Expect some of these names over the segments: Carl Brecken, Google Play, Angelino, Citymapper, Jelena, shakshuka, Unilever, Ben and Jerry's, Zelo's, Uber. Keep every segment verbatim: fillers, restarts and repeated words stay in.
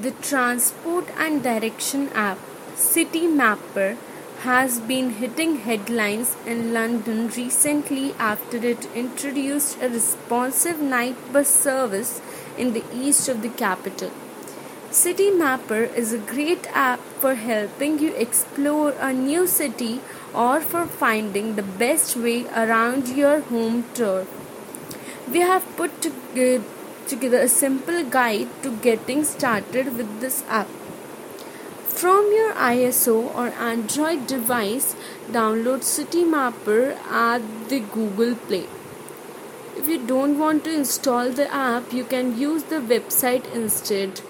The transport and direction app Citymapper has been hitting headlines in London recently after it introduced a responsive night bus service in the east of the capital. Citymapper is a great app for helping you explore a new city or for finding the best way around your home turf. We have put together a simple guide to getting started with this app. From your I O S or Android device, download Citymapper at the Google Play. If you don't want to install the app, you can use the website instead.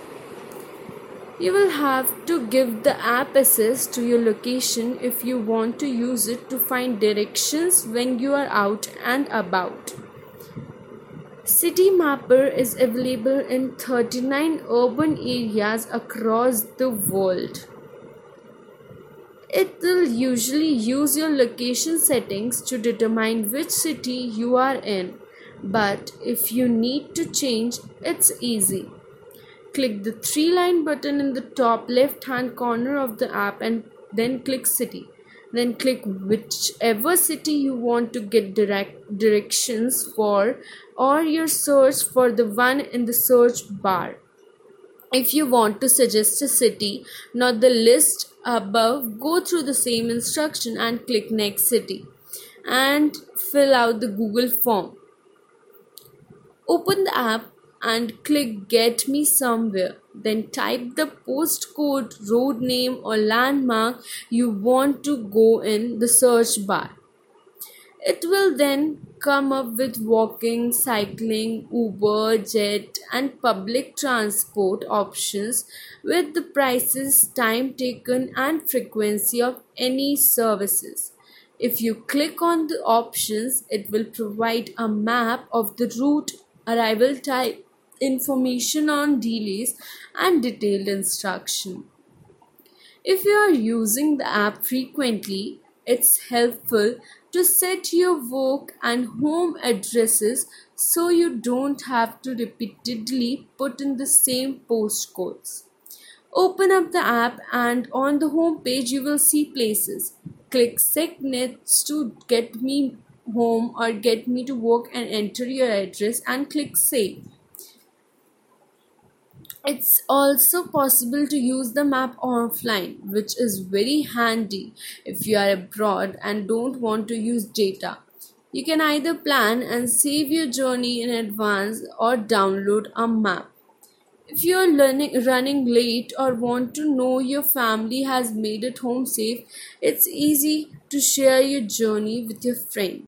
You will have to give the app access to your location if you want to use it to find directions when you are out and about. Citymapper is available in thirty-nine urban areas across the world. It will usually use your location settings to determine which city you are in, but if you need to change, it's easy. Click the three-line button in the top left-hand corner of the app and then click City. Then click whichever city you want to get direct directions for, or your search for the one in the search bar. If you want to suggest a city, not the list above, go through the same instruction and click Next City and fill out the Google form. Open the app and click Get Me Somewhere. Then type the postcode, road name or landmark you want to go in the search bar. It will then come up with walking, cycling, Uber, jet and public transport options with the prices, time taken and frequency of any services. If you click on the options, it will provide a map of the route, arrival time, information on delays and detailed instruction. If you are using the app frequently, it's helpful to set your work and home addresses so you don't have to repeatedly put in the same postcodes. Open up the app and on the home page you will see places. Click Set Next to Get Me Home or Get Me to Work and enter your address and click Save. It's also possible to use the map offline, which is very handy if you are abroad and don't want to use data. You can either plan and save your journey in advance or download a map. If you are learning, running late or want to know your family has made it home safe, it's easy to share your journey with your friend.